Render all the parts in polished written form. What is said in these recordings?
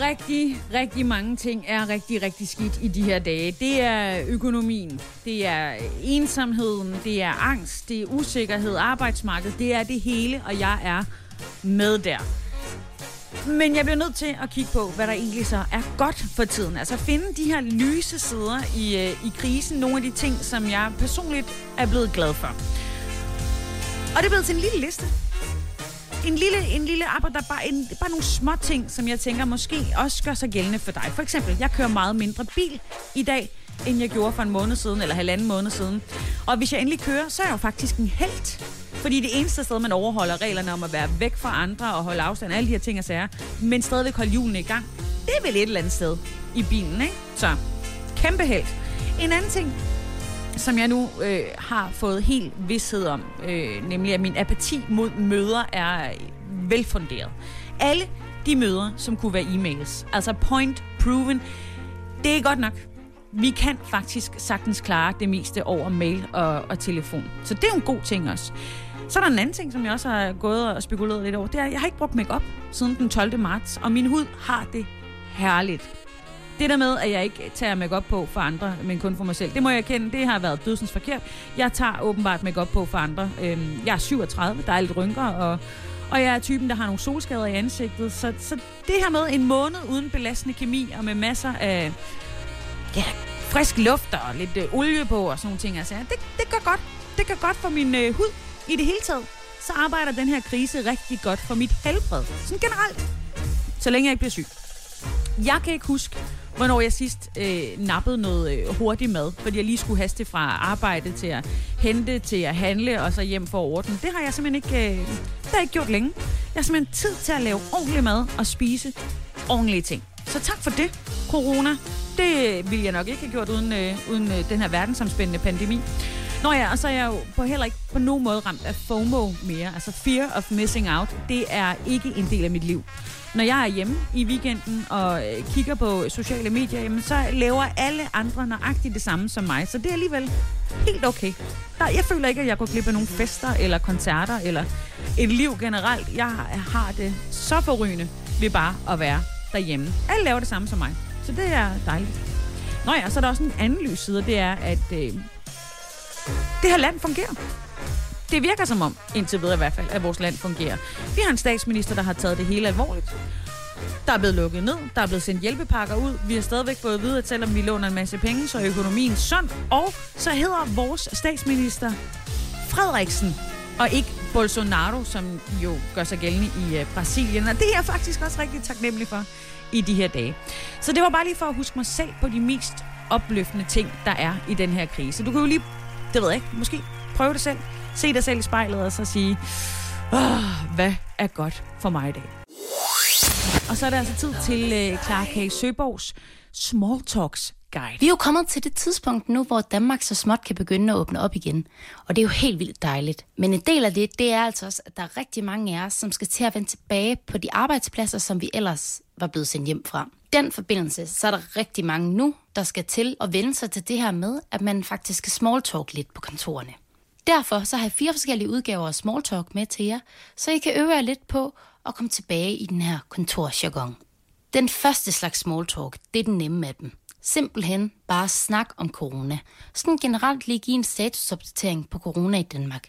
Rigtig, rigtig mange ting er rigtig, rigtig skidt i de her dage. Det er økonomien, det er ensomheden, det er angst, det er usikkerhed, arbejdsmarkedet, det er det hele, og jeg er med der. Men jeg bliver nødt til at kigge på, hvad der egentlig så er godt for tiden. Altså finde de her lyse sider i krisen, nogle af de ting, som jeg personligt er blevet glad for. Og det er blevet til en lille liste. En lille app, der bare nogle små ting, som jeg tænker måske også gør sig gældende for dig. For eksempel, jeg kører meget mindre bil i dag, end jeg gjorde for en måned siden, eller halvanden måned siden. Og hvis jeg endelig kører, så er jeg jo faktisk en helt. Fordi det eneste sted, man overholder reglerne om at være væk fra andre og holde afstand, alle de her ting og sager, men stadigvæk holde hjulene i gang, det er vel et eller andet sted i bilen, ikke? Så kæmpe helt. En anden ting, som jeg nu har fået helt vished om, nemlig at min apati mod møder er velfunderet. Alle de møder, som kunne være e-mails, altså point proven, det er godt nok. Vi kan faktisk sagtens klare det meste over mail og telefon. Så det er en god ting også. Så er der en anden ting, som jeg også har gået og spekuleret lidt over, det er, at jeg har ikke brugt makeup siden den 12. marts, og min hud har det herligt. Det der med, at jeg ikke tager makeup på for andre, men kun for mig selv, det må jeg erkende, det har været dødsens forkert. Jeg tager åbenbart makeup på for andre. Jeg er 37, der er lidt rynker, og jeg er typen, der har nogle solskader i ansigtet. Så det her med en måned uden belastende kemi og med masser af frisk luft og lidt olie på og sådan nogle ting, altså, det gør godt. Det gør godt for min hud i det hele taget. Så arbejder den her krise rigtig godt for mit helbred. Sådan generelt. Så længe jeg ikke bliver syg. Jeg kan ikke huske, hvornår jeg sidst nappede noget hurtig mad, fordi jeg lige skulle haste fra arbejde til at hente, til at handle og så hjem for at ordne. Det har jeg simpelthen ikke, det har jeg ikke gjort længe. Jeg har simpelthen tid til at lave ordentlig mad og spise ordentlige ting. Så tak for det, corona. Det ville jeg nok ikke have gjort uden den her verdensomspændende pandemi. Nå ja, og så er jeg jo heller ikke på nogen måde ramt af FOMO mere. Altså fear of missing out, det er ikke en del af mit liv. Når jeg er hjemme i weekenden og kigger på sociale medier, jamen, så laver alle andre nøjagtigt det samme som mig. Så det er alligevel helt okay. Jeg føler ikke, at jeg går glip af nogle fester eller koncerter eller et liv generelt. Jeg har det så forrygende ved bare at være derhjemme. Alle laver det samme som mig, så det er dejligt. Nå ja, så er der også en anden lys side, det er, at det her land fungerer. Det virker som om, indtil videre i hvert fald, at vores land fungerer. Vi har en statsminister, der har taget det hele alvorligt. Der er blevet lukket ned, der er blevet sendt hjælpepakker ud. Vi har stadigvæk fået at vide, at selvom vi låner en masse penge, så er økonomien sund. Og så hedder vores statsminister Frederiksen, og ikke Bolsonaro, som jo gør sig gældende i Brasilien. Og det er jeg faktisk også rigtig taknemmelig for i de her dage. Så det var bare lige for at huske mig selv på de mest opløftende ting, der er i den her krise. Du kan jo lige, det ved jeg ikke, måske prøve det selv. Se dig selv i spejlet og så sige, hvad er godt for mig i dag? Og så er det altså tid til Klara K. Søborgs Small Talks Guide. Vi er jo kommet til det tidspunkt nu, hvor Danmark så småt kan begynde at åbne op igen. Og det er jo helt vildt dejligt. Men en del af det er altså også, at der er rigtig mange af os, som skal til at vende tilbage på de arbejdspladser, som vi ellers var blevet sendt hjem fra. I den forbindelse, så er der rigtig mange nu, der skal til at vende sig til det her med, at man faktisk skal small talk lidt på kontorerne. Derfor så har jeg 4 forskellige udgaver af small talk med til jer, så I kan øve jer lidt på at komme tilbage i den her kontorjargon. Den første slags small talk, det er den nemme af dem. Simpelthen bare snak om corona. Sådan generelt lige give en statusopdatering på corona i Danmark.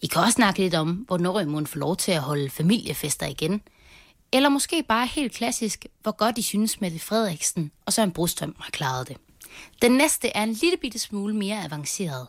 I kan også snakke lidt om, hvornår I må få lov til at holde familiefester igen. Eller måske bare helt klassisk, hvor godt I synes Mette Frederiksen og Søren Brostrøm har klaret det. Den næste er en lille bitte smule mere avanceret.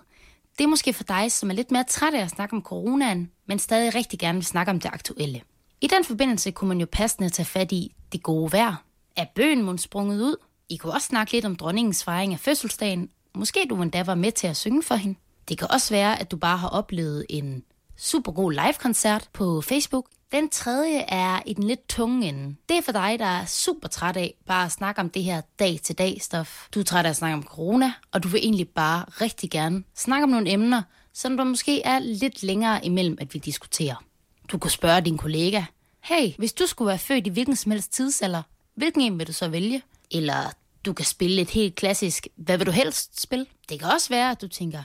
Det er måske for dig, som er lidt mere træt af at snakke om coronaen, men stadig rigtig gerne vil snakke om det aktuelle. I den forbindelse kunne man jo passende tage fat i det gode vejr. Er bøgen mon sprunget ud? I kunne også snakke lidt om dronningens fejring af fødselsdagen. Måske du endda var med til at synge for hende. Det kan også være, at du bare har oplevet en super god live-koncert på Facebook, Den tredje er i den lidt tunge ende. Det er for dig, der er super træt af bare at snakke om det her dag-til-dag-stof. Du er træt af at snakke om corona, og du vil egentlig bare rigtig gerne snakke om nogle emner, som der måske er lidt længere imellem, at vi diskuterer. Du kan spørge din kollega, hey, hvis du skulle være født i hvilken som helst tidsalder, hvilken en vil du så vælge? Eller du kan spille et helt klassisk, hvad vil du helst spille? Det kan også være, at du tænker,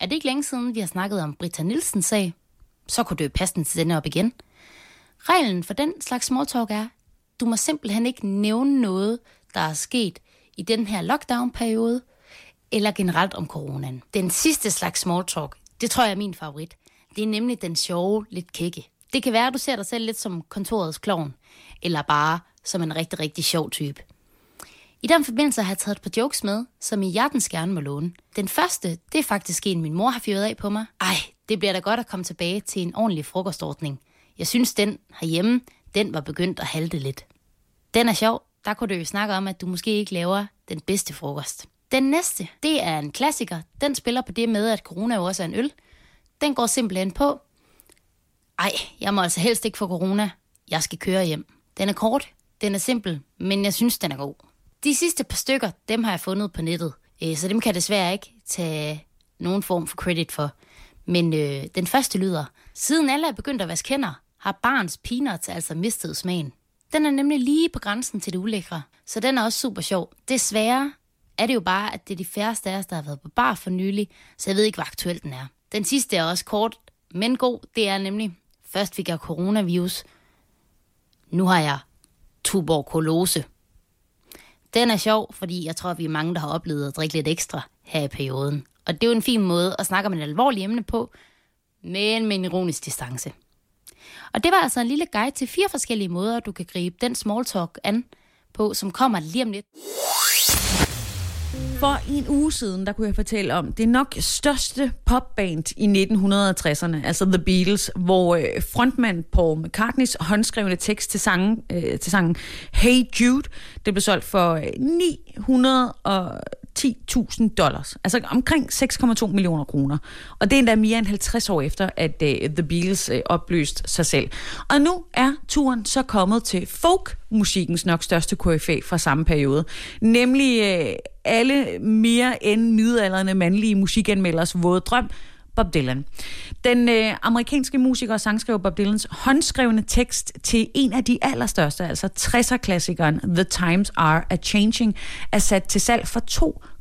er det ikke længe siden, vi har snakket om Brita Nielsens sag? Så kunne du jo passe den til denne op igen. Reglen for den slags smalltalk er, du må simpelthen ikke nævne noget, der er sket i den her lockdown-periode, eller generelt om coronaen. Den sidste slags smalltalk, det tror jeg er min favorit. Det er nemlig den sjove, lidt kække. Det kan være, at du ser dig selv lidt som kontorets klovn, eller bare som en rigtig, rigtig sjov type. I den forbindelse har jeg taget på jokes med, som I hjertens gerne må låne. Den første, det er faktisk en, min mor har fyret af på mig. Ej, det bliver da godt at komme tilbage til en ordentlig frokostordning. Jeg synes, den herhjemme, den var begyndt at halte lidt. Den er sjov, der kunne du jo snakke om, at du måske ikke laver den bedste frokost. Den næste, det er en klassiker. Den spiller på det med, at corona jo også er en øl. Den går simpelthen på, ej, jeg må altså helst ikke få corona. Jeg skal køre hjem. Den er kort, den er simpel, men jeg synes, den er god. De sidste par stykker, dem har jeg fundet på nettet, så dem kan jeg desværre ikke tage nogen form for credit for. Men den første lyder, siden alle er begyndt at vaske hænder, har barns peanuts altså mistet smagen. Den er nemlig lige på grænsen til det ulækre, så den er også super sjov. Desværre er det jo bare, at det er de færreste af os, der har været på bar for nylig, så jeg ved ikke, hvor aktuel den er. Den sidste er også kort, men god, det er nemlig, først fik jeg coronavirus, nu har jeg tuberkulose. Den er sjov, fordi jeg tror, vi er mange, der har oplevet at drikke lidt ekstra her i perioden. Og det er jo en fin måde at snakke om et alvorligt emne på, men med en ironisk distance. Og det var altså en lille guide til 4 forskellige måder, du kan gribe den small talk an på, som kommer lige om lidt. For en uge siden, der kunne jeg fortælle om det nok største popband i 1960'erne, altså The Beatles, hvor frontmand Paul McCartneys håndskrevne tekst til sangen, Hey Jude, det blev solgt for $910,000, altså omkring 6,2 millioner kroner. Og det er endda mere end 50 år efter, at The Beatles opløste sig selv. Og nu er turen så kommet til folkmusikkens nok største koryfæ fra samme periode, nemlig alle mere end midaldrende mandlige musikanmelders våde drøm, Bob Dylan. Den amerikanske musiker og sangskriver Bob Dylans håndskrevne tekst til en af de allerstørste, altså 60'er-klassikeren The Times Are A Changing, er sat til salg for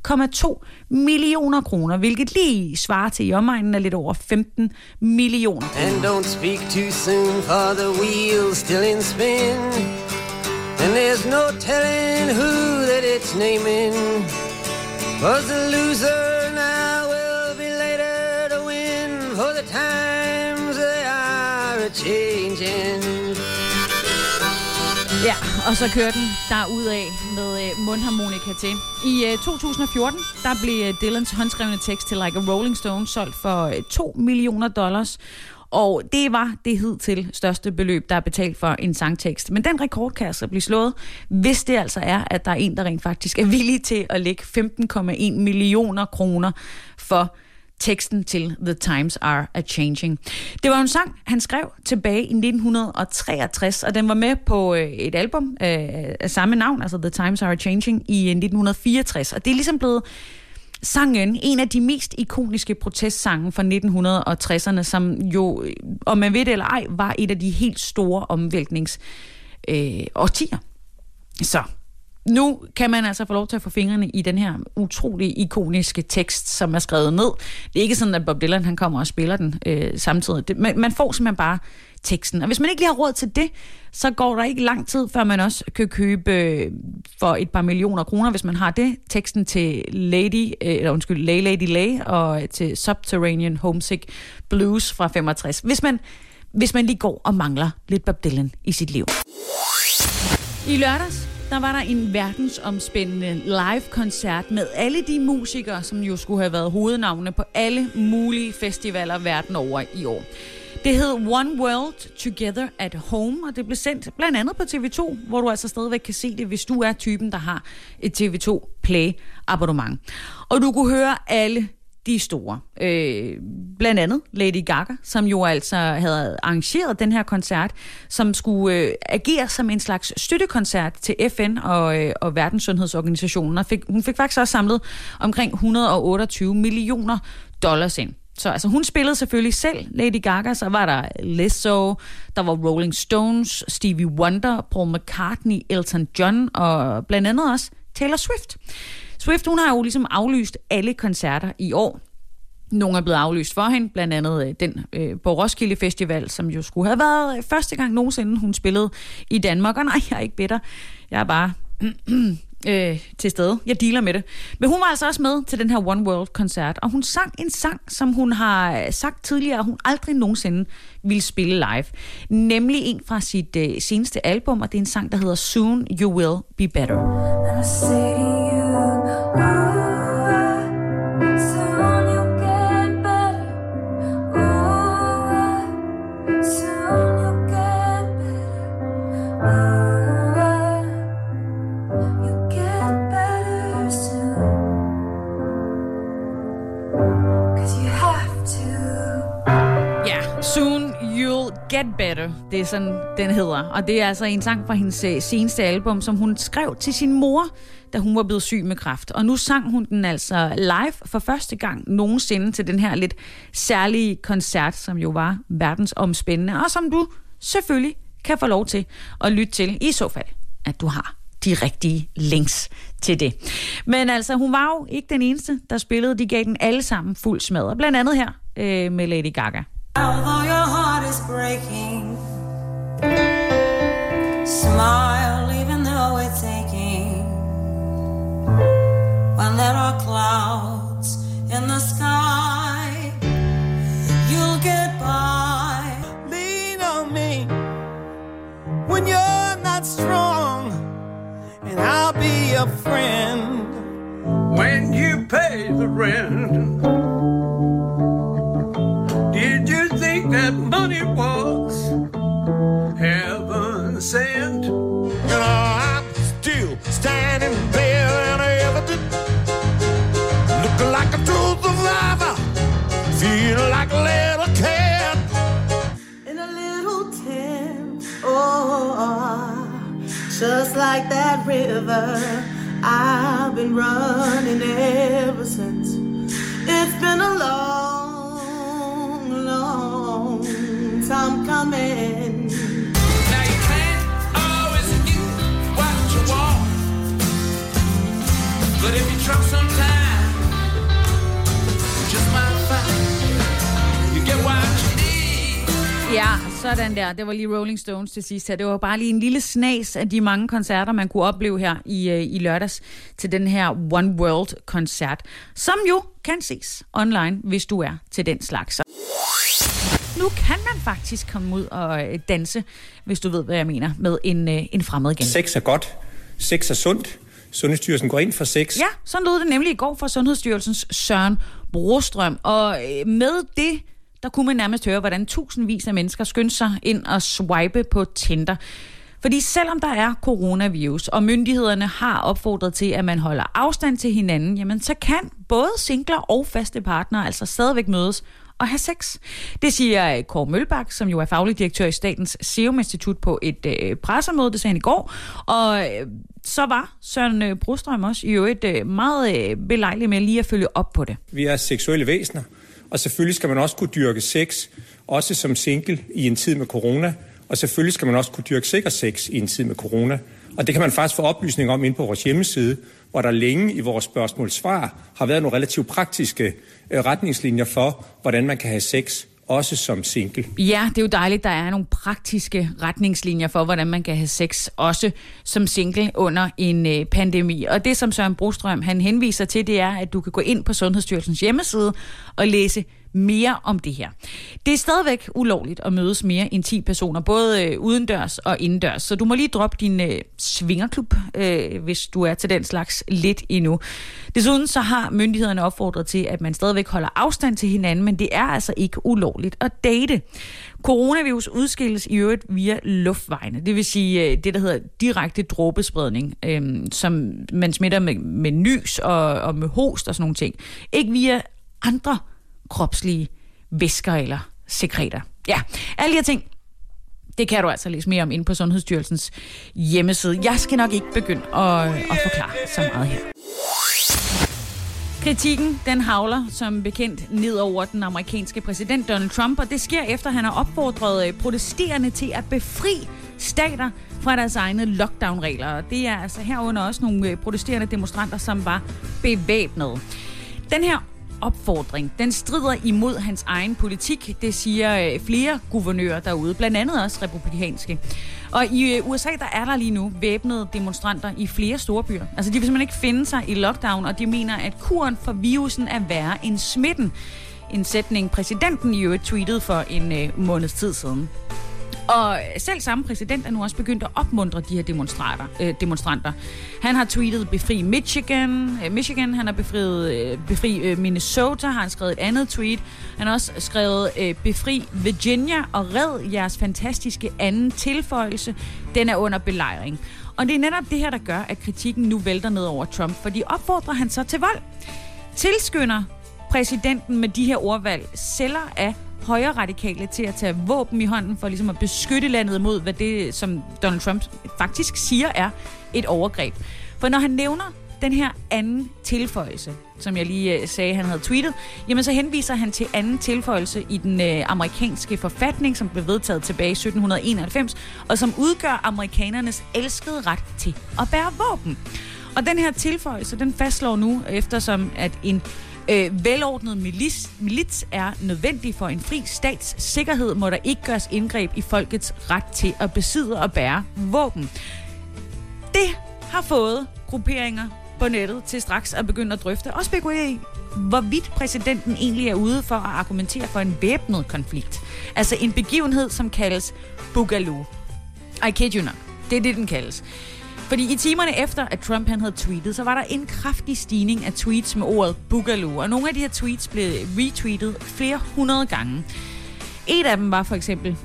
2,2 millioner kroner, hvilket lige svarer til i omegnen af lidt over 15 millioner kroner. And don't speak too soon, for the wheel's still in spin, and there's no telling who that it's naming, was the loser now will be later to win, for the times they are a-changing. Ja, og så kører den derudad med mundharmonika til. I 2014, der blev Dylans håndskrevne tekst til Like a Rolling Stone solgt for $2 millioner, og det var det hidtil største beløb, der er betalt for en sangtekst. Men den rekord kan altså blive slået, hvis det altså er, at der er en, der rent faktisk er villig til at lægge 15,1 millioner kroner for teksten til The Times Are A Changing. Det var en sang, han skrev tilbage i 1963, og den var med på et album af samme navn, altså The Times Are A Changing, i 1964. Og det er ligesom blevet sangen, en af de mest ikoniske protestsange fra 1960'erne, som jo, om man ved det eller ej, var et af de helt store omvæltningsårtier. Så nu kan man altså få lov til at få fingrene i den her utrolig ikoniske tekst, som er skrevet ned. Det er ikke sådan, at Bob Dylan han kommer og spiller den samtidig. Man får simpelthen bare teksten. Og hvis man ikke lige har råd til det, så går der ikke lang tid, før man også kan købe for et par millioner kroner, hvis man har det, teksten til Lay Lady Lay og til Subterranean Homesick Blues fra 65. Hvis man lige går og mangler lidt Bob Dylan i sit liv. I lørdags der var der en verdensomspændende live-koncert med alle de musikere, som jo skulle have været hovednavne på alle mulige festivaler verden over i år. Det hed One World Together at Home, og det blev sendt blandt andet på TV2, hvor du altså stadigvæk kan se det, hvis du er typen, der har et TV2 Play abonnement. Og du kunne høre alle de store. Blandt andet Lady Gaga, som jo altså havde arrangeret den her koncert, som skulle agere som en slags støttekoncert til FN og Verdenssundhedsorganisationen. Og hun fik faktisk også samlet omkring $128 million ind. Så altså, hun spillede selvfølgelig selv Lady Gaga, så var der Lizzo, der var Rolling Stones, Stevie Wonder, Paul McCartney, Elton John og blandt andet også Taylor Swift. Swift, hun har jo ligesom aflyst alle koncerter i år. Nogle er blevet aflyst for hende, blandt andet den på Roskilde Festival, som jo skulle have været første gang nogensinde, hun spillede i Danmark. Og nej, jeg er ikke bitter. Jeg er bare til stede. Jeg dealer med det. Men hun var altså også med til den her One World-koncert, og hun sang en sang, som hun har sagt tidligere, at hun aldrig nogensinde ville spille live. Nemlig en fra sit seneste album, og det er en sang, der hedder Soon You Will Be Better. Get Better, det er sådan, den hedder. Og det er altså en sang fra hendes seneste album, som hun skrev til sin mor, da hun var blevet syg med kræft. Og nu sang hun den altså live for første gang nogensinde til den her lidt særlige koncert, som jo var verdensomspændende, og som du selvfølgelig kan få lov til at lytte til, i så fald, at du har de rigtige links til det. Men altså, hun var jo ikke den eneste, der spillede. De gav den alle sammen fuld smadret. Blandt andet her med Lady Gaga. Although your heart is breaking, smile even though it's aching. When there are clouds in the sky, you'll get by. Lean on me when you're not strong, and I'll be your friend when you pay the rent. Did you think that money was heaven sent? And I'm still standing there and evident, looking like a true survivor, feeling like a little cat in a little tent. Oh, just like that river, I've been running ever since. It's been a long time coming. Now you can't always do what you want, but if you try sometime, you just might find you get what you need. Ja, sådan der. Det var lige Rolling Stones til sidst her. Det var bare lige en lille snas af de mange koncerter, man kunne opleve her i lørdags til den her One World-koncert, som jo kan ses online, hvis du er til den slags. Nu kan man faktisk komme ud og danse, hvis du ved, hvad jeg mener, med en fremmed igen. Sex er godt. Sex er sundt. Sundhedsstyrelsen går ind for sex. Ja, sådan lød det nemlig i går fra Sundhedsstyrelsens Søren Brostrøm. Og med det, der kunne man nærmest høre, hvordan tusindvis af mennesker skyndte sig ind og swipe på Tinder. Fordi selvom der er coronavirus, og myndighederne har opfordret til, at man holder afstand til hinanden, jamen så kan både singler og faste partnere altså stadigvæk mødes og have sex. Det siger Kåre Mølbak, som jo er faglig direktør i Statens Serum Institut, på et pressemøde, det sagde han i går. Og så var Søren Brostrøm også i øvrigt meget belejlig med lige at følge op på det. Vi er seksuelle væsener, og selvfølgelig skal man også kunne dyrke sex, også som single i en tid med corona. Og selvfølgelig skal man også kunne dyrke sikker sex i en tid med corona. Og det kan man faktisk få oplysning om inde på vores hjemmeside, hvor der længe i vores spørgsmålssvar har været nogle relativt praktiske retningslinjer for, hvordan man kan have sex, også som single. Ja, det er jo dejligt, der er nogle praktiske retningslinjer for, hvordan man kan have sex, også som single under en pandemi. Og det, som Søren Brostrøm han henviser til, det er, at du kan gå ind på Sundhedsstyrelsens hjemmeside og læse mere om det her. Det er stadigvæk ulovligt at mødes mere end 10 personer, både udendørs og indendørs. Så du må lige droppe din svingerklub, hvis du er til den slags lidt endnu. Desuden så har myndighederne opfordret til, at man stadigvæk holder afstand til hinanden, men det er altså ikke ulovligt at date. Coronavirus udskilles i øvrigt via luftvejene, det vil sige det, der hedder direkte dråbespredning, som man smitter med nys og med host og sådan nogle ting. Ikke via andre kropslige væsker eller sekreter. Ja, alle de her ting, det kan du altså læse mere om inde på Sundhedsstyrelsens hjemmeside. Jeg skal nok ikke begynde at forklare så meget her. Kritikken, den hagler som bekendt ned over den amerikanske præsident Donald Trump, og det sker efter, han har opfordret protesterende til at befri stater fra deres egne lockdown-regler. Og det er altså herunder også nogle protesterende demonstranter, som var bevæbnede. Den her opfordring, den strider imod hans egen politik, det siger flere guvernører derude, blandt andet også republikanske. Og i USA, der er der lige nu væbnede demonstranter i flere store byer. Altså, de vil simpelthen ikke finde sig i lockdown, og de mener, at kuren for virusen er værre end smitten. En sætning, præsidenten i øvrigt tweetede for en måneds tid siden. Og selv samme præsident er nu også begyndt at opmuntre de her demonstranter. Han har tweetet, befri Michigan, han har befri Minnesota, har han skrevet et andet tweet. Han har også skrevet, befri Virginia og red jeres fantastiske anden tilføjelse. Den er under belejring. Og det er netop det her, der gør, at kritikken nu vælter ned over Trump, fordi opfordrer han så til vold. Tilskynder præsidenten med de her ordvalg celler af højre radikale til at tage våben i hånden for ligesom at beskytte landet mod, hvad det, som Donald Trump faktisk siger, er et overgreb. For når han nævner den her anden tilføjelse, som jeg lige sagde, han havde tweetet, jamen så henviser han til anden tilføjelse i den amerikanske forfatning, som blev vedtaget tilbage i 1791, og som udgør amerikanernes elskede ret til at bære våben. Og den her tilføjelse, den fastslår nu, eftersom at en velordnet milits er nødvendig for en fri stats sikkerhed, må der ikke gøres indgreb i folkets ret til at besidde og bære våben. Det har fået grupperinger på nettet til straks at begynde at drøfte og spekulere i, hvorvidt præsidenten egentlig er ude for at argumentere for en væbnet konflikt. Altså en begivenhed, som kaldes Bugaloo. I kid you not. Det er det, den kaldes. Fordi i timerne efter, at Trump han havde tweetet, så var der en kraftig stigning af tweets med ordet Bugaloo. Og nogle af de her tweets blev retweetet flere hundrede gange. Et af dem var for eksempel,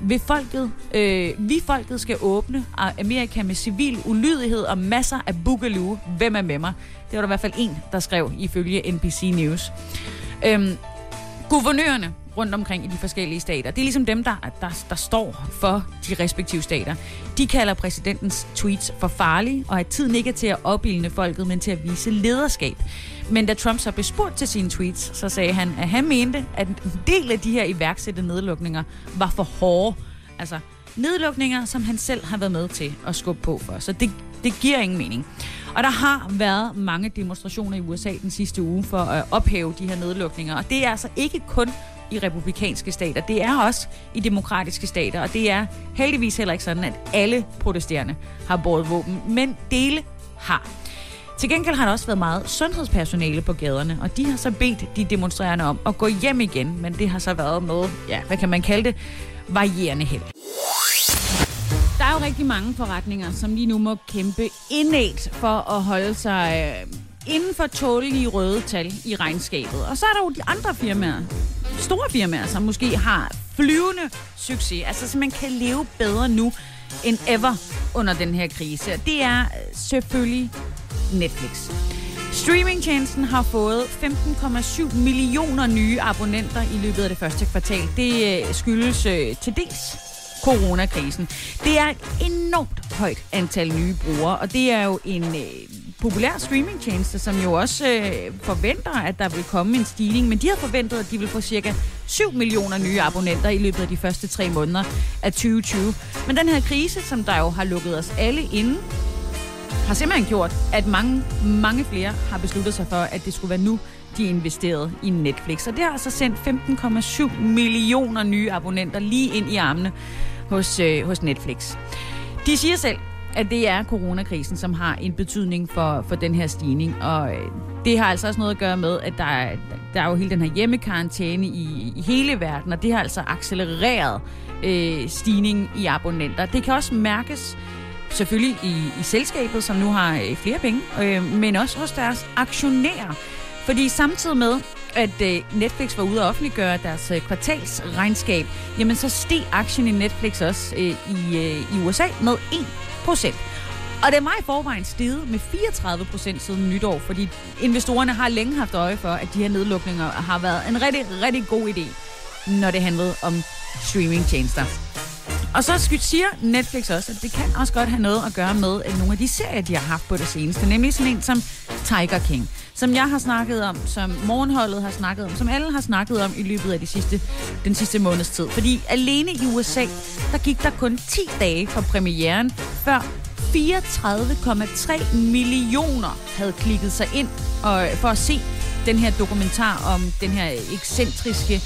vi folket skal åbne Amerika med civil ulydighed og masser af Bugaloo. Hvem er med mig? Det var der i hvert fald en, der skrev ifølge NBC News. Guvernørerne rundt omkring i de forskellige stater. Det er ligesom dem, der står for de respektive stater. De kalder præsidentens tweets for farlige, og at tiden ikke er til at opildne folket, men til at vise lederskab. Men da Trump så blev spurgt til sine tweets, så sagde han, at han mente, at en del af de her iværksatte nedlukninger var for hårde. Altså nedlukninger, som han selv har været med til at skubbe på for. Så det giver ingen mening. Og der har været mange demonstrationer i USA den sidste uge for at ophæve de her nedlukninger. Og det er altså ikke kun i republikanske stater. Det er også i demokratiske stater, og det er heldigvis heller ikke sådan, at alle protesterende har båret våben, men dele har. Til gengæld har der også været meget sundhedspersonale på gaderne, og de har så bedt de demonstrerende om at gå hjem igen, men det har så været med, ja, hvad kan man kalde det, varierende held. Der er jo rigtig mange forretninger, som lige nu må kæmpe indædt for at holde sig inden for tålige røde tal i regnskabet. Og så er der jo de andre firmaer, store firmaer, som måske har flyvende succes, altså så man kan leve bedre nu end ever under den her krise. Og det er selvfølgelig Netflix. Streamingtjenesten har fået 15,7 millioner nye abonnenter i løbet af det første kvartal. Det skyldes til dels coronakrisen. Det er et enormt højt antal nye brugere, og det er jo en populær streamingtjeneste, som jo også forventer, at der vil komme en stigning, men de har forventet, at de vil få cirka 7 millioner nye abonnenter i løbet af de første 3 måneder af 2020. Men den her krise, som der jo har lukket os alle inde, har simpelthen gjort, at mange flere har besluttet sig for, at det skulle være nu, de investerede i Netflix. Og det har altså sendt 15,7 millioner nye abonnenter lige ind i armene hos Netflix. De siger selv, at det er coronakrisen, som har en betydning for den her stigning. Og det har altså også noget at gøre med, at der er jo hele den her hjemmekarantæne i hele verden, og det har altså accelereret stigningen i abonnenter. Det kan også mærkes selvfølgelig i selskabet, som nu har flere penge, men også hos deres aktionærer. Fordi samtidig med, at Netflix var ude at offentliggøre deres kvartalsregnskab, jamen så steg aktien i Netflix også i USA med 1%. Og det er meget i forvejen steget med 34% siden nytår, fordi investorerne har længe haft øje for, at de her nedlukninger har været en rigtig, rigtig god idé, når det handlede om streamingtjenester. Og så siger Netflix også, at det kan også godt have noget at gøre med at nogle af de serier, de har haft på det seneste. Nemlig sådan en som Tiger King, som jeg har snakket om, som morgenholdet har snakket om, som alle har snakket om i løbet af den sidste måneds tid. Fordi alene i USA, der gik der kun 10 dage fra premieren, før 34,3 millioner havde klikket sig ind for at se den her dokumentar om den her ekscentriske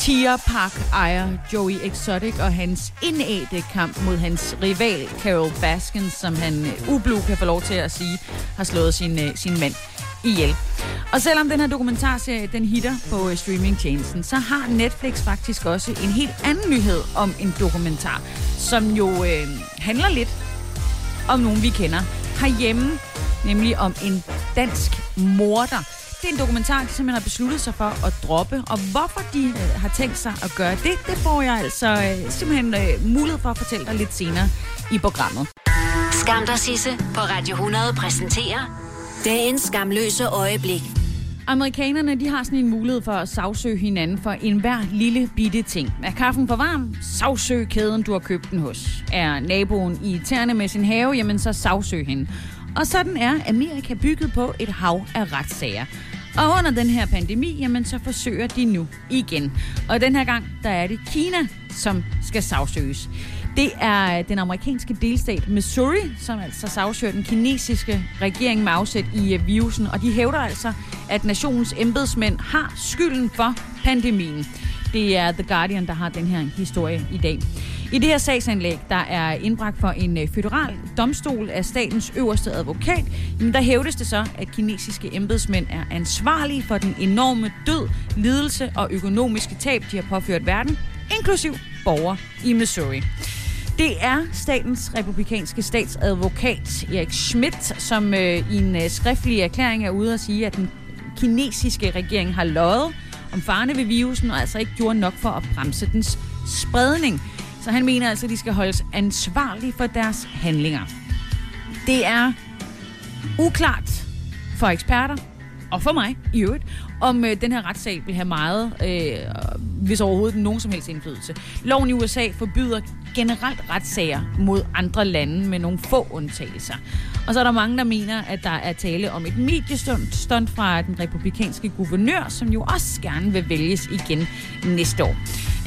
tigerpark-ejer Joey Exotic og hans indædte kamp mod hans rival Carole Baskin, som han ublu kan få lov til at sige, har slået sin mand ihjel. Og selvom den her dokumentarserie, den hitter på streamingtjenesten, så har Netflix faktisk også en helt anden nyhed om en dokumentar, som jo handler lidt om nogen, vi kender herhjemme, nemlig om en dansk morder. Det er en dokumentar, de simpelthen har besluttet sig for at droppe, og hvorfor de har tænkt sig at gøre det, det får jeg altså simpelthen mulighed for at fortælle dig lidt senere i programmet. Skam og Sisse på Radio 100 præsenterer dagens skamløse øjeblik. Amerikanerne, de har sådan en mulighed for at sagsøge hinanden for enhver lille bitte ting. Er kaffen for varm? Sagsøg kæden, du har købt den hos. Er naboen irriterende med sin have? Jamen så sagsøg hende. Og sådan er Amerika bygget på et hav af retssager. Og under den her pandemi, jamen så forsøger de nu igen. Og den her gang, der er det Kina, som skal sagsøges. Det er den amerikanske delstat Missouri, som altså sagsøger den kinesiske regering med afsæt i virusen. Og de hævder altså, at nationens embedsmænd har skylden for pandemien. Det er The Guardian, der har den her historie i dag. I det her sagsanlæg, der er indbragt for en føderal domstol af statens øverste advokat, der hævdes det så, at kinesiske embedsmænd er ansvarlige for den enorme død, lidelse og økonomiske tab, de har påført verden, inklusiv borgere i Missouri. Det er statens republikanske statsadvokat Erik Schmidt, som i en skriftlig erklæring er ude at sige, at den kinesiske regering har løjet om farerne ved virusen og altså ikke gjorde nok for at bremse dens spredning. Så han mener altså, at de skal holdes ansvarlige for deres handlinger. Det er uklart for eksperter, og for mig i øvrigt, om den her retssag vil have meget, hvis overhovedet nogen som helst indflydelse. Loven i USA forbyder generelt retssager mod andre lande med nogle få undtagelser. Og så er der mange, der mener, at der er tale om et mediestunt fra den republikanske guvernør, som jo også gerne vil vælges igen næste år.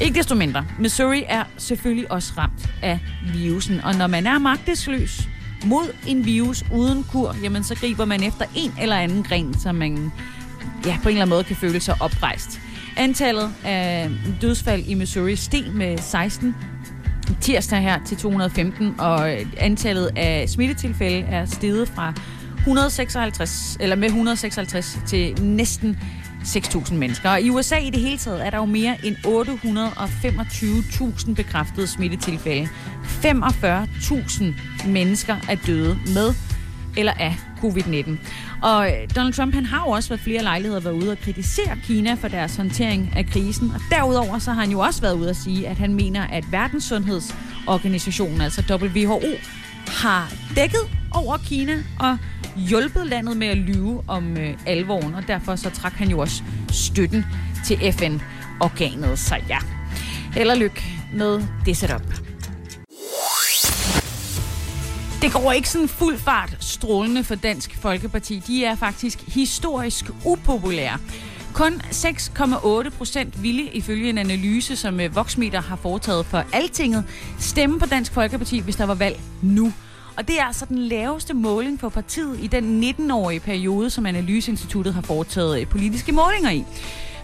Ikke desto mindre, Missouri er selvfølgelig også ramt af virusen, og når man er magtesløs mod en virus uden kur, jamen så griber man efter en eller anden gren, så man på en eller anden måde kan føle sig oprejst. Antallet af dødsfald i Missouri steg med 16 tirsdag her til 215, og antallet af smittetilfælde er steget fra 156 til næsten 6.000 mennesker. Og i USA i det hele taget er der jo mere end 825.000 bekræftede smittetilfælde. 45.000 mennesker er døde med eller af covid-19. Og Donald Trump, han har jo også ved flere lejligheder været ude og kritisere Kina for deres håndtering af krisen. Og derudover så har han jo også været ude at sige, at han mener, at Verdenssundhedsorganisationen, altså WHO, har dækket over Kina og hjulpet landet med at lyve om alvoren. Og derfor så trak han jo også støtten til FN-organet. Så ja, held og lykke med det setup. Det går ikke sådan fuld fart strålende for Dansk Folkeparti. De er faktisk historisk upopulære. Kun 6,8% ville, ifølge en analyse, som Voxmeter har foretaget for Altinget, stemme på Dansk Folkeparti, hvis der var valg nu. Og det er altså den laveste måling for partiet i den 19-årige periode, som Analyseinstituttet har foretaget politiske målinger i.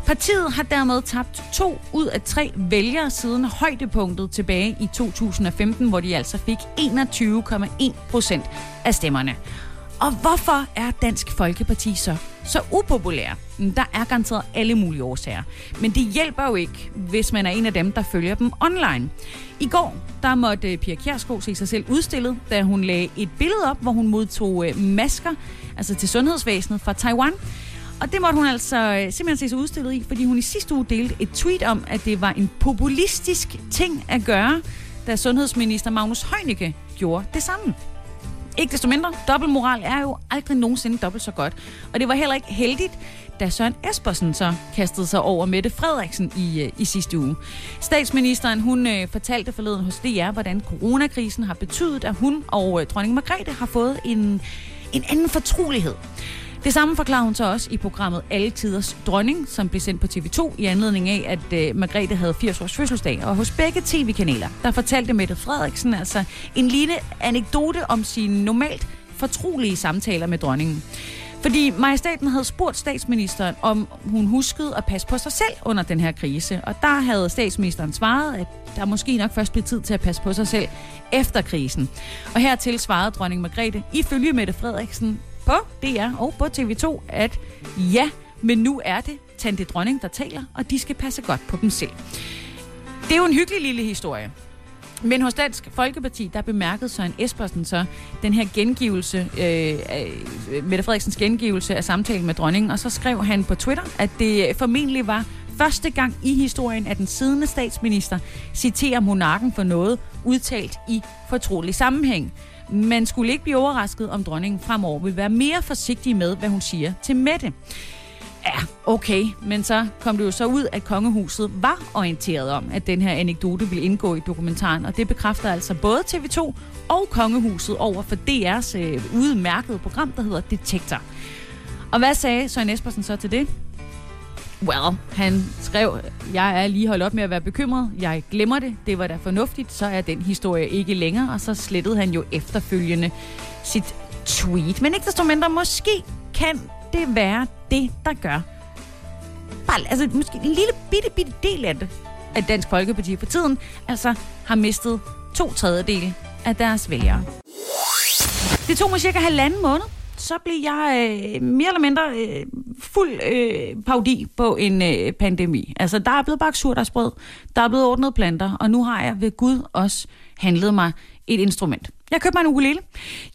Partiet har dermed tabt 2 ud af 3 vælgere siden højdepunktet tilbage i 2015, hvor de altså fik 21,1% af stemmerne. Og hvorfor er Dansk Folkeparti så upopulære? Der er garanteret alle mulige årsager. Men det hjælper jo ikke, hvis man er en af dem, der følger dem online. I går, der måtte Pia Kjærsgaard se sig selv udstillet, da hun lagde et billede op, hvor hun modtog masker, altså til sundhedsvæsenet fra Taiwan. Og det måtte hun altså simpelthen se sig udstillet i, fordi hun i sidste uge delte et tweet om, at det var en populistisk ting at gøre, da sundhedsminister Magnus Heunicke gjorde det samme. Ikke desto mindre, dobbeltmoral er jo aldrig nogensinde dobbelt så godt. Og det var heller ikke heldigt, da Søren Espersen så kastede sig over Mette Frederiksen i sidste uge. Statsministeren, hun fortalte forleden hos DR, hvordan coronakrisen har betydet, at hun og dronning Margrethe har fået en anden fortrolighed. Det samme forklarer hun så også i programmet Alle Tiders Dronning, som blev sendt på TV2 i anledning af, at Margrethe havde 80 års fødselsdag. Og hos begge tv-kanaler, der fortalte Mette Frederiksen altså en lille anekdote om sine normalt fortrolige samtaler med dronningen. Fordi majestaten havde spurgt statsministeren, om hun huskede at passe på sig selv under den her krise. Og der havde statsministeren svaret, at der måske nok først blev tid til at passe på sig selv efter krisen. Og hertil svarede dronning Margrethe ifølge Mette Frederiksen på DR og på TV2, at ja, men nu er det tante dronning, der taler, og de skal passe godt på dem selv. Det er jo en hyggelig lille historie. Men hos Dansk Folkeparti, der bemærkede Søren Espersen så den her gengivelse, Mette Frederiksens gengivelse af samtalen med dronningen, og så skrev han på Twitter, at det formentlig var første gang i historien, at den siddende statsminister citerer monarken for noget udtalt i fortrolig sammenhæng. Man skulle ikke blive overrasket, om dronningen fremover vil være mere forsigtig med, hvad hun siger til Mette. Ja, okay, men så kom det jo så ud, at Kongehuset var orienteret om, at den her anekdote ville indgå i dokumentaren, og det bekræfter altså både TV2 og Kongehuset over for DR's udmærkede program, der hedder Detektor. Og hvad sagde Søren Espersen så til det? Well, han skrev, jeg er lige holdt op med at være bekymret, jeg glemmer det, det var da fornuftigt, så er den historie ikke længere, og så slettede han jo efterfølgende sit tweet. Men ikke desto mindre, måske kan det være det, der gør. Bare, altså måske en lille bitte del af det, at Dansk Folkeparti for tiden altså har mistet 2/3 af deres vælgere. Det tog mig cirka 1,5 måned, så blev jeg mere eller mindre fuld parodi på en pandemi. Altså, der er blevet bagt surdegsbrød, der er blevet ordnet planter, og nu har jeg ved Gud også handlet mig et instrument. Jeg købte mig en ukulele.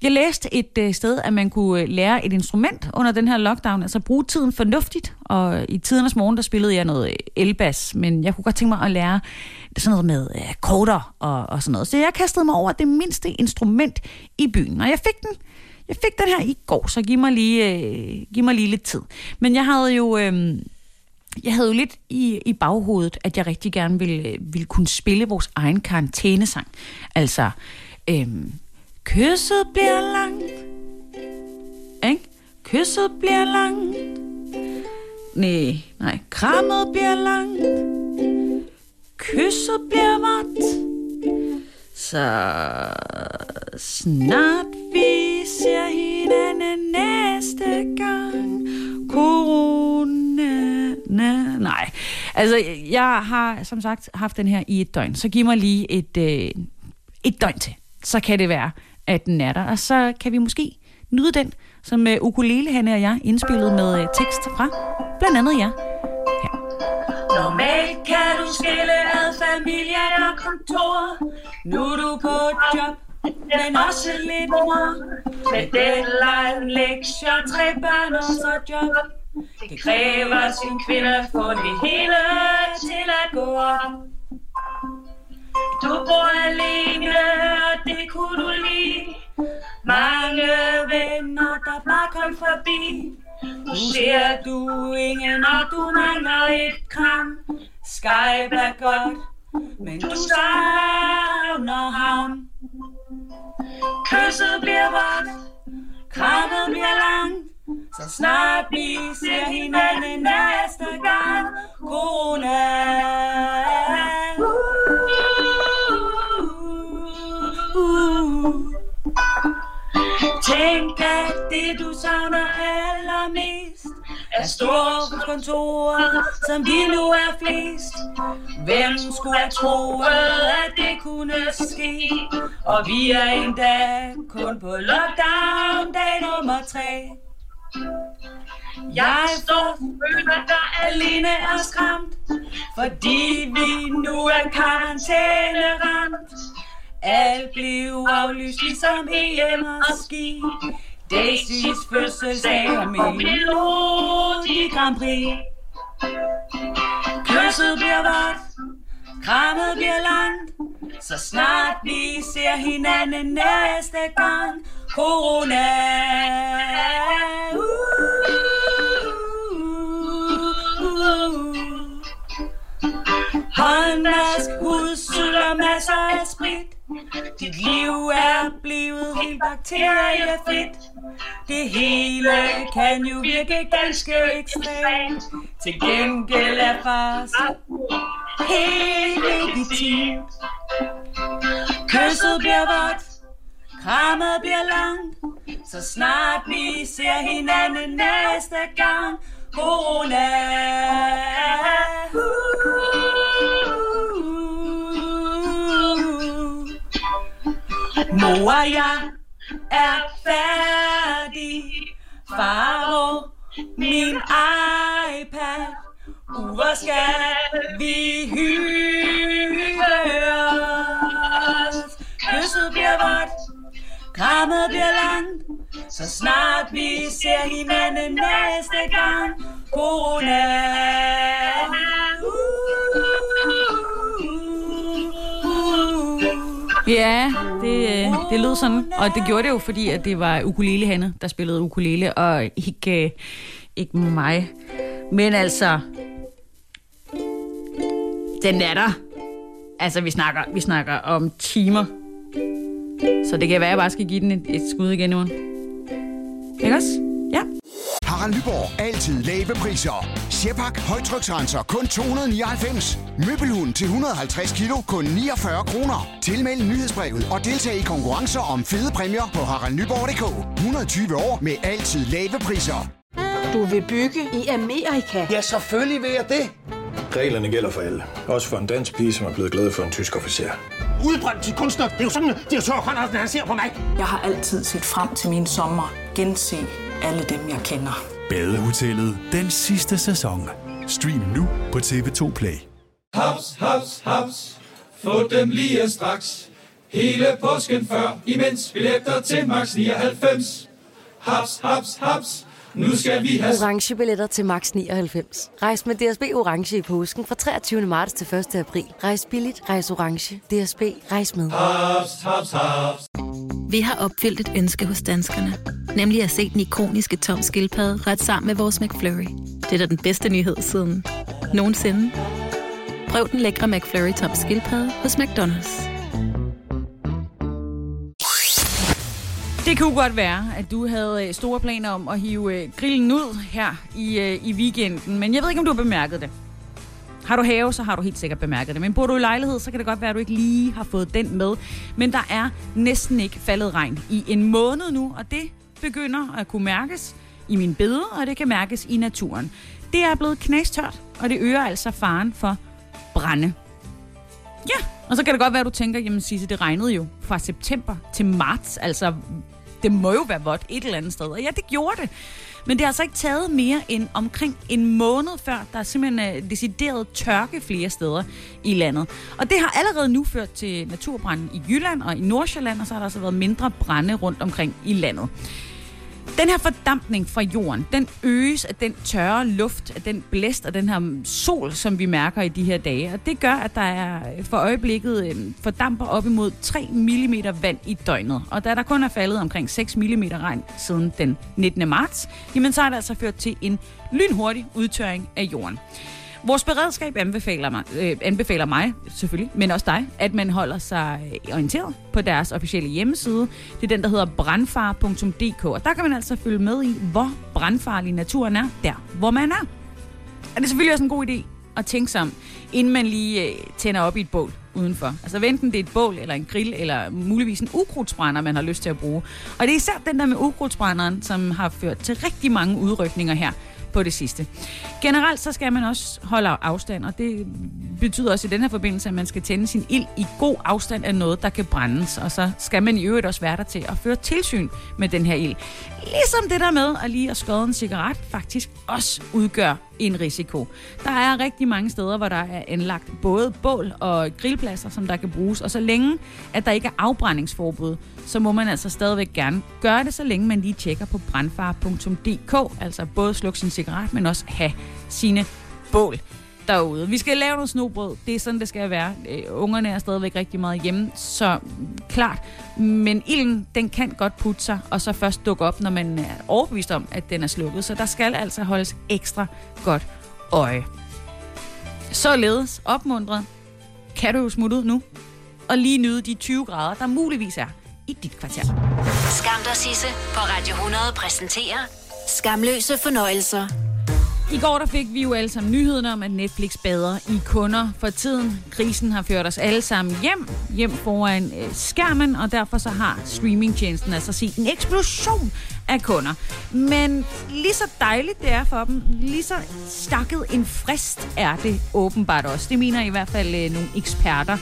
Jeg læste et sted, at man kunne lære et instrument under den her lockdown, altså bruge tiden fornuftigt, og i tidernes morgen, der spillede jeg noget elbas, men jeg kunne godt tænke mig at lære sådan noget med akkorder og sådan noget. Så jeg kastede mig over det mindste instrument i byen, og jeg fik den her i går, så giv mig lige lidt tid. Men jeg havde jo, lidt i baghovedet, at jeg rigtig gerne ville kunne spille vores egen karantænesang. Altså, kysset bliver langt. Ikke? Kysset bliver langt. Nej. Krammet bliver langt. Kysset bliver vådt. Så snart vi ser hinanden næste gang. Nej. Altså, jeg har som sagt haft den her i 1 døgn. Så giv mig lige et døgn til. Så kan det være, at den er der. Og så kan vi måske nyde den, som ukulele, Hanne og jeg, indspillet med tekst fra blandt andet jer. Ja. Normalt kan du skille ad familien og kontor. Nu er du på et job, men også lidt mor. Med deadline, lektier, 3 børn og så job. Det kræver sin kvinde at få det hele til at gå op. Du bor alene, og det kunne du lide. Mange venner, der bare kom forbi. Nu ser du ingen, og du mangler et kram. Skype er godt, men du savner ham. Kysset bliver vådt, krammet bliver langt. Så snart vi ser hinanden næste gang. Corona. Tænk, at det du savner allermest er storkontoret, som vi nu er flest. Hvem skulle have troet, at det kunne ske? Og vi er endda kun på lockdown dag nummer 3. Jeg står føler dig alene og skræmt, fordi vi nu er karantæneramt. Alt blev aflyst ligesom EM og ski. Daisys fødselsdag og Melod i Grand Prix. Kysset bliver vådt, krammet bliver langt. Så snart vi ser hinanden næste gang. corona. Håndmask, hudsel og masser af sprit. Dit liv er blevet helt bakteriefrit. Det hele kan jo virke ganske ekstremt. Til gengæld er fars helt legitimt. Kysset bliver vådt, krammet bliver langt. Så snart vi ser hinanden næste gang. Corona. Mor og jeg er færdig. Far og min iPad. Hvor skal vi hygges? Kysset bliver vådt, krammet bliver langt. Så snart vi ser hinanden næste gang. Corona. Ja, det lød sådan. Og det gjorde det jo, fordi at det var ukulelehanne, der spillede ukulele, og ikke mig. Men altså, den er der. Altså, vi snakker om timer. Så det kan være, jeg bare skal give den et skud igen nu. Ikke også? Ja. Harald Nyborg. Altid lave priser. Sjehpak. Højtryksrenser. Kun 299. Møbelhund til 150 kilo. Kun 49 kroner. Tilmeld nyhedsbrevet og deltag i konkurrencer om fede præmier på haraldnyborg.dk. 120 år med altid lave priser. Du vil bygge i Amerika? Ja, selvfølgelig vil jeg det. Reglerne gælder for alle. Også for en dansk pige, som er blevet glad for en tysk officer. Udbrændt til kunstner. Det er jo sådan, at direktør Conradsen, han ser på mig. Jeg har altid set frem til min sommer. Gense alle dem, jeg kender. Badehotellet. Den sidste sæson. Stream nu på TV2 Play. Haps, haps, haps. Få dem lige straks. Hele påsken før. Imens billetter til max 99. Haps, haps, haps. Nu skal vi have orange billetter til max 99. Rejs med DSB Orange i påsken fra 23. marts til 1. april. Rejs billigt, rejs orange. DSB, rejs med. Hops, hops, hops. Vi har opfyldt et ønske hos danskerne. Nemlig at se den ikoniske tom skildpadde ret sammen med vores McFlurry. Det er da den bedste nyhed siden nogensinde. Prøv den lækre McFlurry tom skildpadde hos McDonald's. Det kunne godt være, at du havde store planer om at hive grillen ud her i weekenden, men jeg ved ikke, om du har bemærket det. Har du have, så har du helt sikkert bemærket det, men bor du i lejlighed, så kan det godt være, at du ikke lige har fået den med. Men der er næsten ikke faldet regn i en måned nu, og det begynder at kunne mærkes i mine bede, og det kan mærkes i naturen. Det er blevet knastørt, og det øger altså faren for brande. Ja, og så kan det godt være, at du tænker, jamen Sisse, det regnede jo fra september til marts, altså det må jo være vådt et eller andet sted. Og ja, det gjorde det. Men det har altså ikke taget mere end omkring en måned før, der er simpelthen decideret tørke flere steder i landet. Og det har allerede nu ført til naturbranden i Jylland og i Nordsjælland, og så har der altså været mindre brande rundt omkring i landet. Den her fordampning fra jorden, den øges af den tørre luft, af den blæst og den her sol, som vi mærker i de her dage. Og det gør, at der er for øjeblikket fordamper op imod 3 mm vand i døgnet. Og da der kun er faldet omkring 6 mm regn siden den 19. marts, jamen så er det altså ført til en lynhurtig udtørring af jorden. Vores beredskab anbefaler mig, selvfølgelig, men også dig, at man holder sig orienteret på deres officielle hjemmeside. Det er den, der hedder brandfar.dk, og der kan man altså følge med i, hvor brandfarlig naturen er, der hvor man er. Og det er selvfølgelig også en god idé at tænke sig om, inden man lige tænder op i et bål udenfor. Altså enten det er et bål, eller en grill, eller muligvis en ukrudtsbrænder, man har lyst til at bruge. Og det er især den der med ukrudtsbrænderen, som har ført til rigtig mange udrykninger her på det sidste. Generelt så skal man også holde afstand, og det betyder også i den her forbindelse, at man skal tænde sin ild i god afstand af noget, der kan brændes, og så skal man i øvrigt også være der til at føre tilsyn med den her ild. Ligesom det der med at lige at skåde en cigaret faktisk også udgør en risiko. Der er rigtig mange steder, hvor der er anlagt både bål og grillpladser, som der kan bruges, og så længe, at der ikke er afbrændingsforbud, så må man altså stadigvæk gerne gøre det, så længe man lige tjekker på brandfar.dk, altså både slukke sin cigaret, men også have sine bål. derude. Vi skal lave noget snobrød. Det er sådan, det skal være. Ungerne er stadigvæk rigtig meget hjemme, så klart. Men ilden, den kan godt putte sig, og så først dukke op, når man er overbevist om, at den er slukket. Så der skal altså holdes ekstra godt øje. Således opmuntret kan du jo smutte ud nu, og lige nyde de 20 grader, der muligvis er i dit kvarter. Skam og Sisse på Radio 100 præsenterer Skamløse Fornøjelser. I går der fik vi jo alle sammen nyheden om, at Netflix bader i kunder for tiden. Krisen har ført os alle sammen hjem foran skærmen, og derfor så har streamingtjenesten altså set en eksplosion af kunder. Men lige så dejligt det er for dem, lige så stakket en frist er det åbenbart også. Det mener i hvert fald nogle eksperter.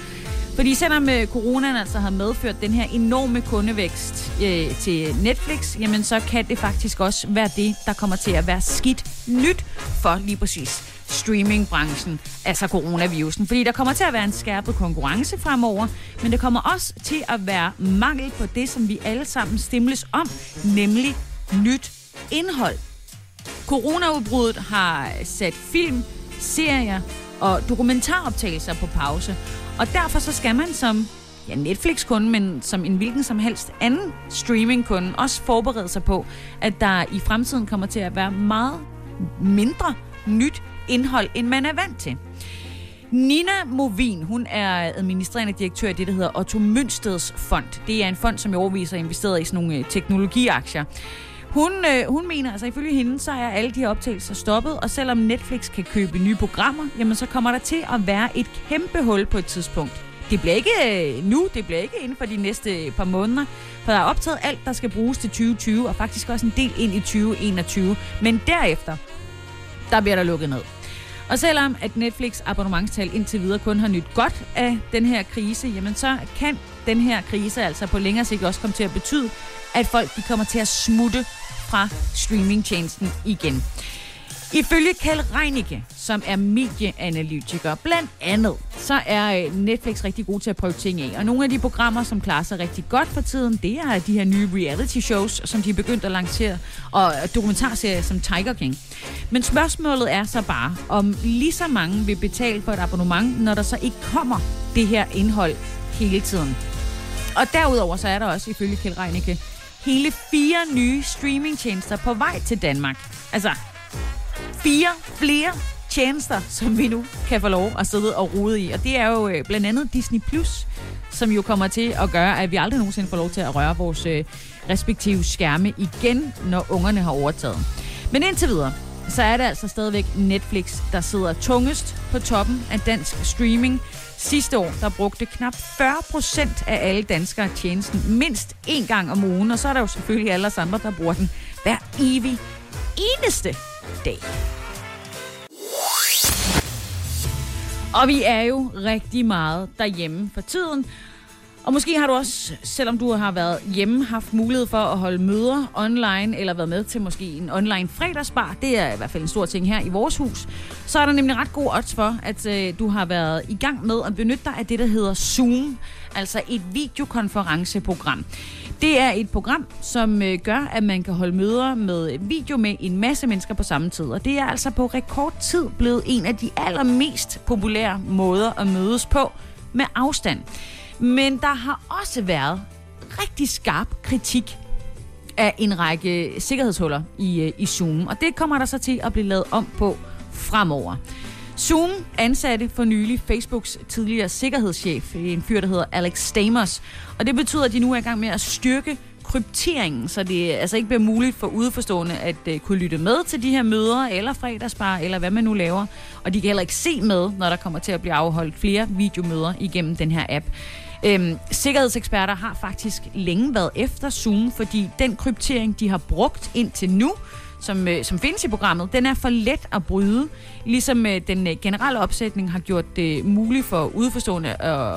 Fordi selvom coronaen altså har medført den her enorme kundevækst til Netflix, jamen så kan det faktisk også være det, der kommer til at være skidt nyt for lige præcis streamingbranchen, altså coronavirusen. Fordi der kommer til at være en skærpet konkurrence fremover, men der kommer også til at være mangel på det, som vi alle sammen stimles om, nemlig nyt indhold. Coronaudbruddet har sat film, serier og dokumentaroptagelser på pause. Og derfor så skal man som Netflix-kunde, men som en hvilken som helst anden streaming-kunde, også forberede sig på, at der i fremtiden kommer til at være meget mindre nyt indhold, end man er vant til. Nina Movin, hun er administrerende direktør i det, der hedder Otto Mønsteds Fond. Det er en fond, som i årevis har investeret i sådan nogle teknologiaktier. Hun mener, altså ifølge hende, så er alle de her optagelser stoppet, og selvom Netflix kan købe nye programmer, jamen så kommer der til at være et kæmpe hul på et tidspunkt. Det bliver ikke nu, det bliver ikke inden for de næste par måneder, for der er optaget alt, der skal bruges til 2020, og faktisk også en del ind i 2021, men derefter, der bliver der lukket ned. Og selvom at Netflix abonnementstal indtil videre kun har nydt godt af den her krise, jamen så kan den her krise altså på længere sigt også komme til at betyde, at folk de kommer til at smutte fra streamingtjenesten igen. Ifølge Kalle Reineke, som er medieanalytiker blandt andet, så er Netflix rigtig god til at prøve ting af. Og nogle af de programmer, som klarer sig rigtig godt for tiden, det er de her nye reality shows, som de er begyndt at lancere, og dokumentarserier som Tiger King. Men spørgsmålet er så bare, om lige så mange vil betale for et abonnement, når der så ikke kommer det her indhold hele tiden. Og derudover så er der også, ifølge Kjeld Reineke, hele 4 nye streamingtjenester på vej til Danmark. Altså 4 flere tjenester, som vi nu kan få lov at sidde og rode i. Og det er jo blandt andet Disney+, som jo kommer til at gøre, at vi aldrig nogensinde får lov til at røre vores respektive skærme igen, når ungerne har overtaget. Men indtil videre, så er det altså stadigvæk Netflix, der sidder tungest på toppen af dansk streaming. Sidste år, der brugte knap 40% af alle danskere tjenesten mindst én gang om ugen, og så er der jo selvfølgelig alle os andre, der bruger den hver evig eneste dag. Og vi er jo rigtig meget derhjemme for tiden. Og måske har du også, selvom du har været hjemme, haft mulighed for at holde møder online, eller været med til måske en online fredagsbar. Det er i hvert fald en stor ting her i vores hus. Så er der nemlig ret god odds for, at du har været i gang med at benytte dig af det, der hedder Zoom. Altså et videokonferenceprogram. Det er et program, som gør, at man kan holde møder med video med en masse mennesker på samme tid. Og det er altså på rekordtid blevet en af de allermest populære måder at mødes på med afstand. Men der har også været rigtig skarp kritik af en række sikkerhedshuller i Zoom. Og det kommer der så til at blive lavet om på fremover. Zoom ansatte for nylig Facebooks tidligere sikkerhedschef, en fyr, der hedder Alex Stamos. Og det betyder, at de nu er i gang med at styrke krypteringen, så det altså ikke bliver muligt for udeforstående at kunne lytte med til de her møder, eller fredagsbar, eller hvad man nu laver. Og de kan heller ikke se med, når der kommer til at blive afholdt flere videomøder igennem den her app. Sikkerhedseksperter har faktisk længe været efter Zoom, fordi den kryptering, de har brugt indtil nu, som findes i programmet, den er for let at bryde, ligesom den generelle opsætning har gjort det muligt for udeforstående at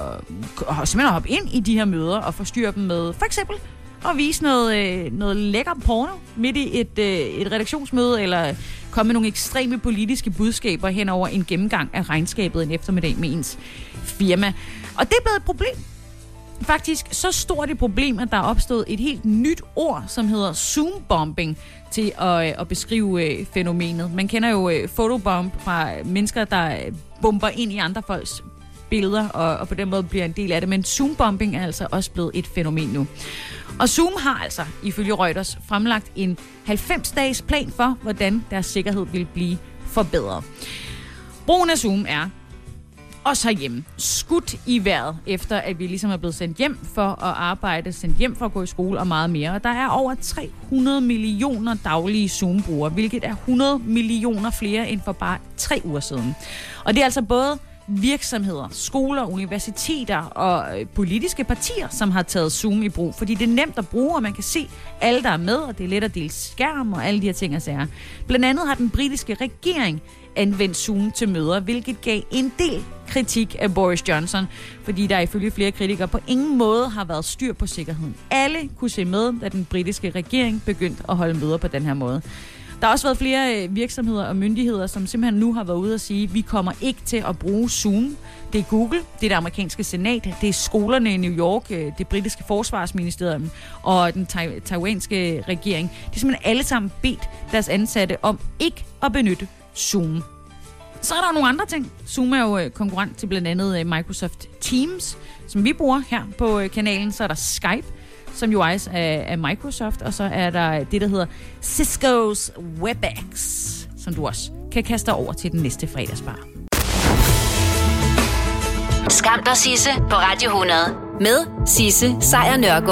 simpelthen hoppe ind i de her møder og forstyrre dem med for eksempel at vise noget lækker porno midt i et redaktionsmøde, eller komme med nogle ekstreme politiske budskaber hen over en gennemgang af regnskabet en eftermiddag med ens firma. Og det er blevet et problem. faktisk så stort et problem, at der er opstået et helt nyt ord, som hedder zoombombing, til at beskrive fænomenet. Man kender jo fotobomb fra mennesker, der bomber ind i andre folks billeder, og på den måde bliver en del af det. Men zoombombing er altså også blevet et fænomen nu. Og Zoom har altså, ifølge Reuters, fremlagt en 90-dages plan for, hvordan deres sikkerhed vil blive forbedret. Brugen af Zoom er også herhjemme skudt i vejret, efter at vi ligesom er blevet sendt hjem for at arbejde, sendt hjem for at gå i skole og meget mere. Og der er over 300 millioner daglige Zoom-brugere, hvilket er 100 millioner flere end for bare 3 uger siden. Og det er altså både virksomheder, skoler, universiteter og politiske partier, som har taget Zoom i brug. Fordi det er nemt at bruge, og man kan se alle, der er med, og det er let at dele skærm og alle de her ting og sager. Blandt andet har den britiske regering anvendt Zoom til møder, hvilket gav en del kritik af Boris Johnson, fordi der ifølge flere kritikere på ingen måde har været styr på sikkerheden. Alle kunne se med, da den britiske regering begyndte at holde møder på den her måde. Der har også været flere virksomheder og myndigheder, som simpelthen nu har været ude og sige, at vi kommer ikke til at bruge Zoom. Det er Google, det er det amerikanske senat, det er skolerne i New York, det britiske forsvarsministerium og den taiwanske regering. De er simpelthen alle sammen bedt deres ansatte om ikke at benytte Zoom. Så er der nogle andre ting. Zoom er jo konkurrent til blandt andet Microsoft Teams, som vi bruger her på kanalen. Så er der Skype, som jo ejes af Microsoft, og så er der det, der hedder Cisco's WebEx, som du også kan kaste over til den næste fredagsbar. Skam og Sisse på Radio 100 med Sisse Sejer Nørgaard.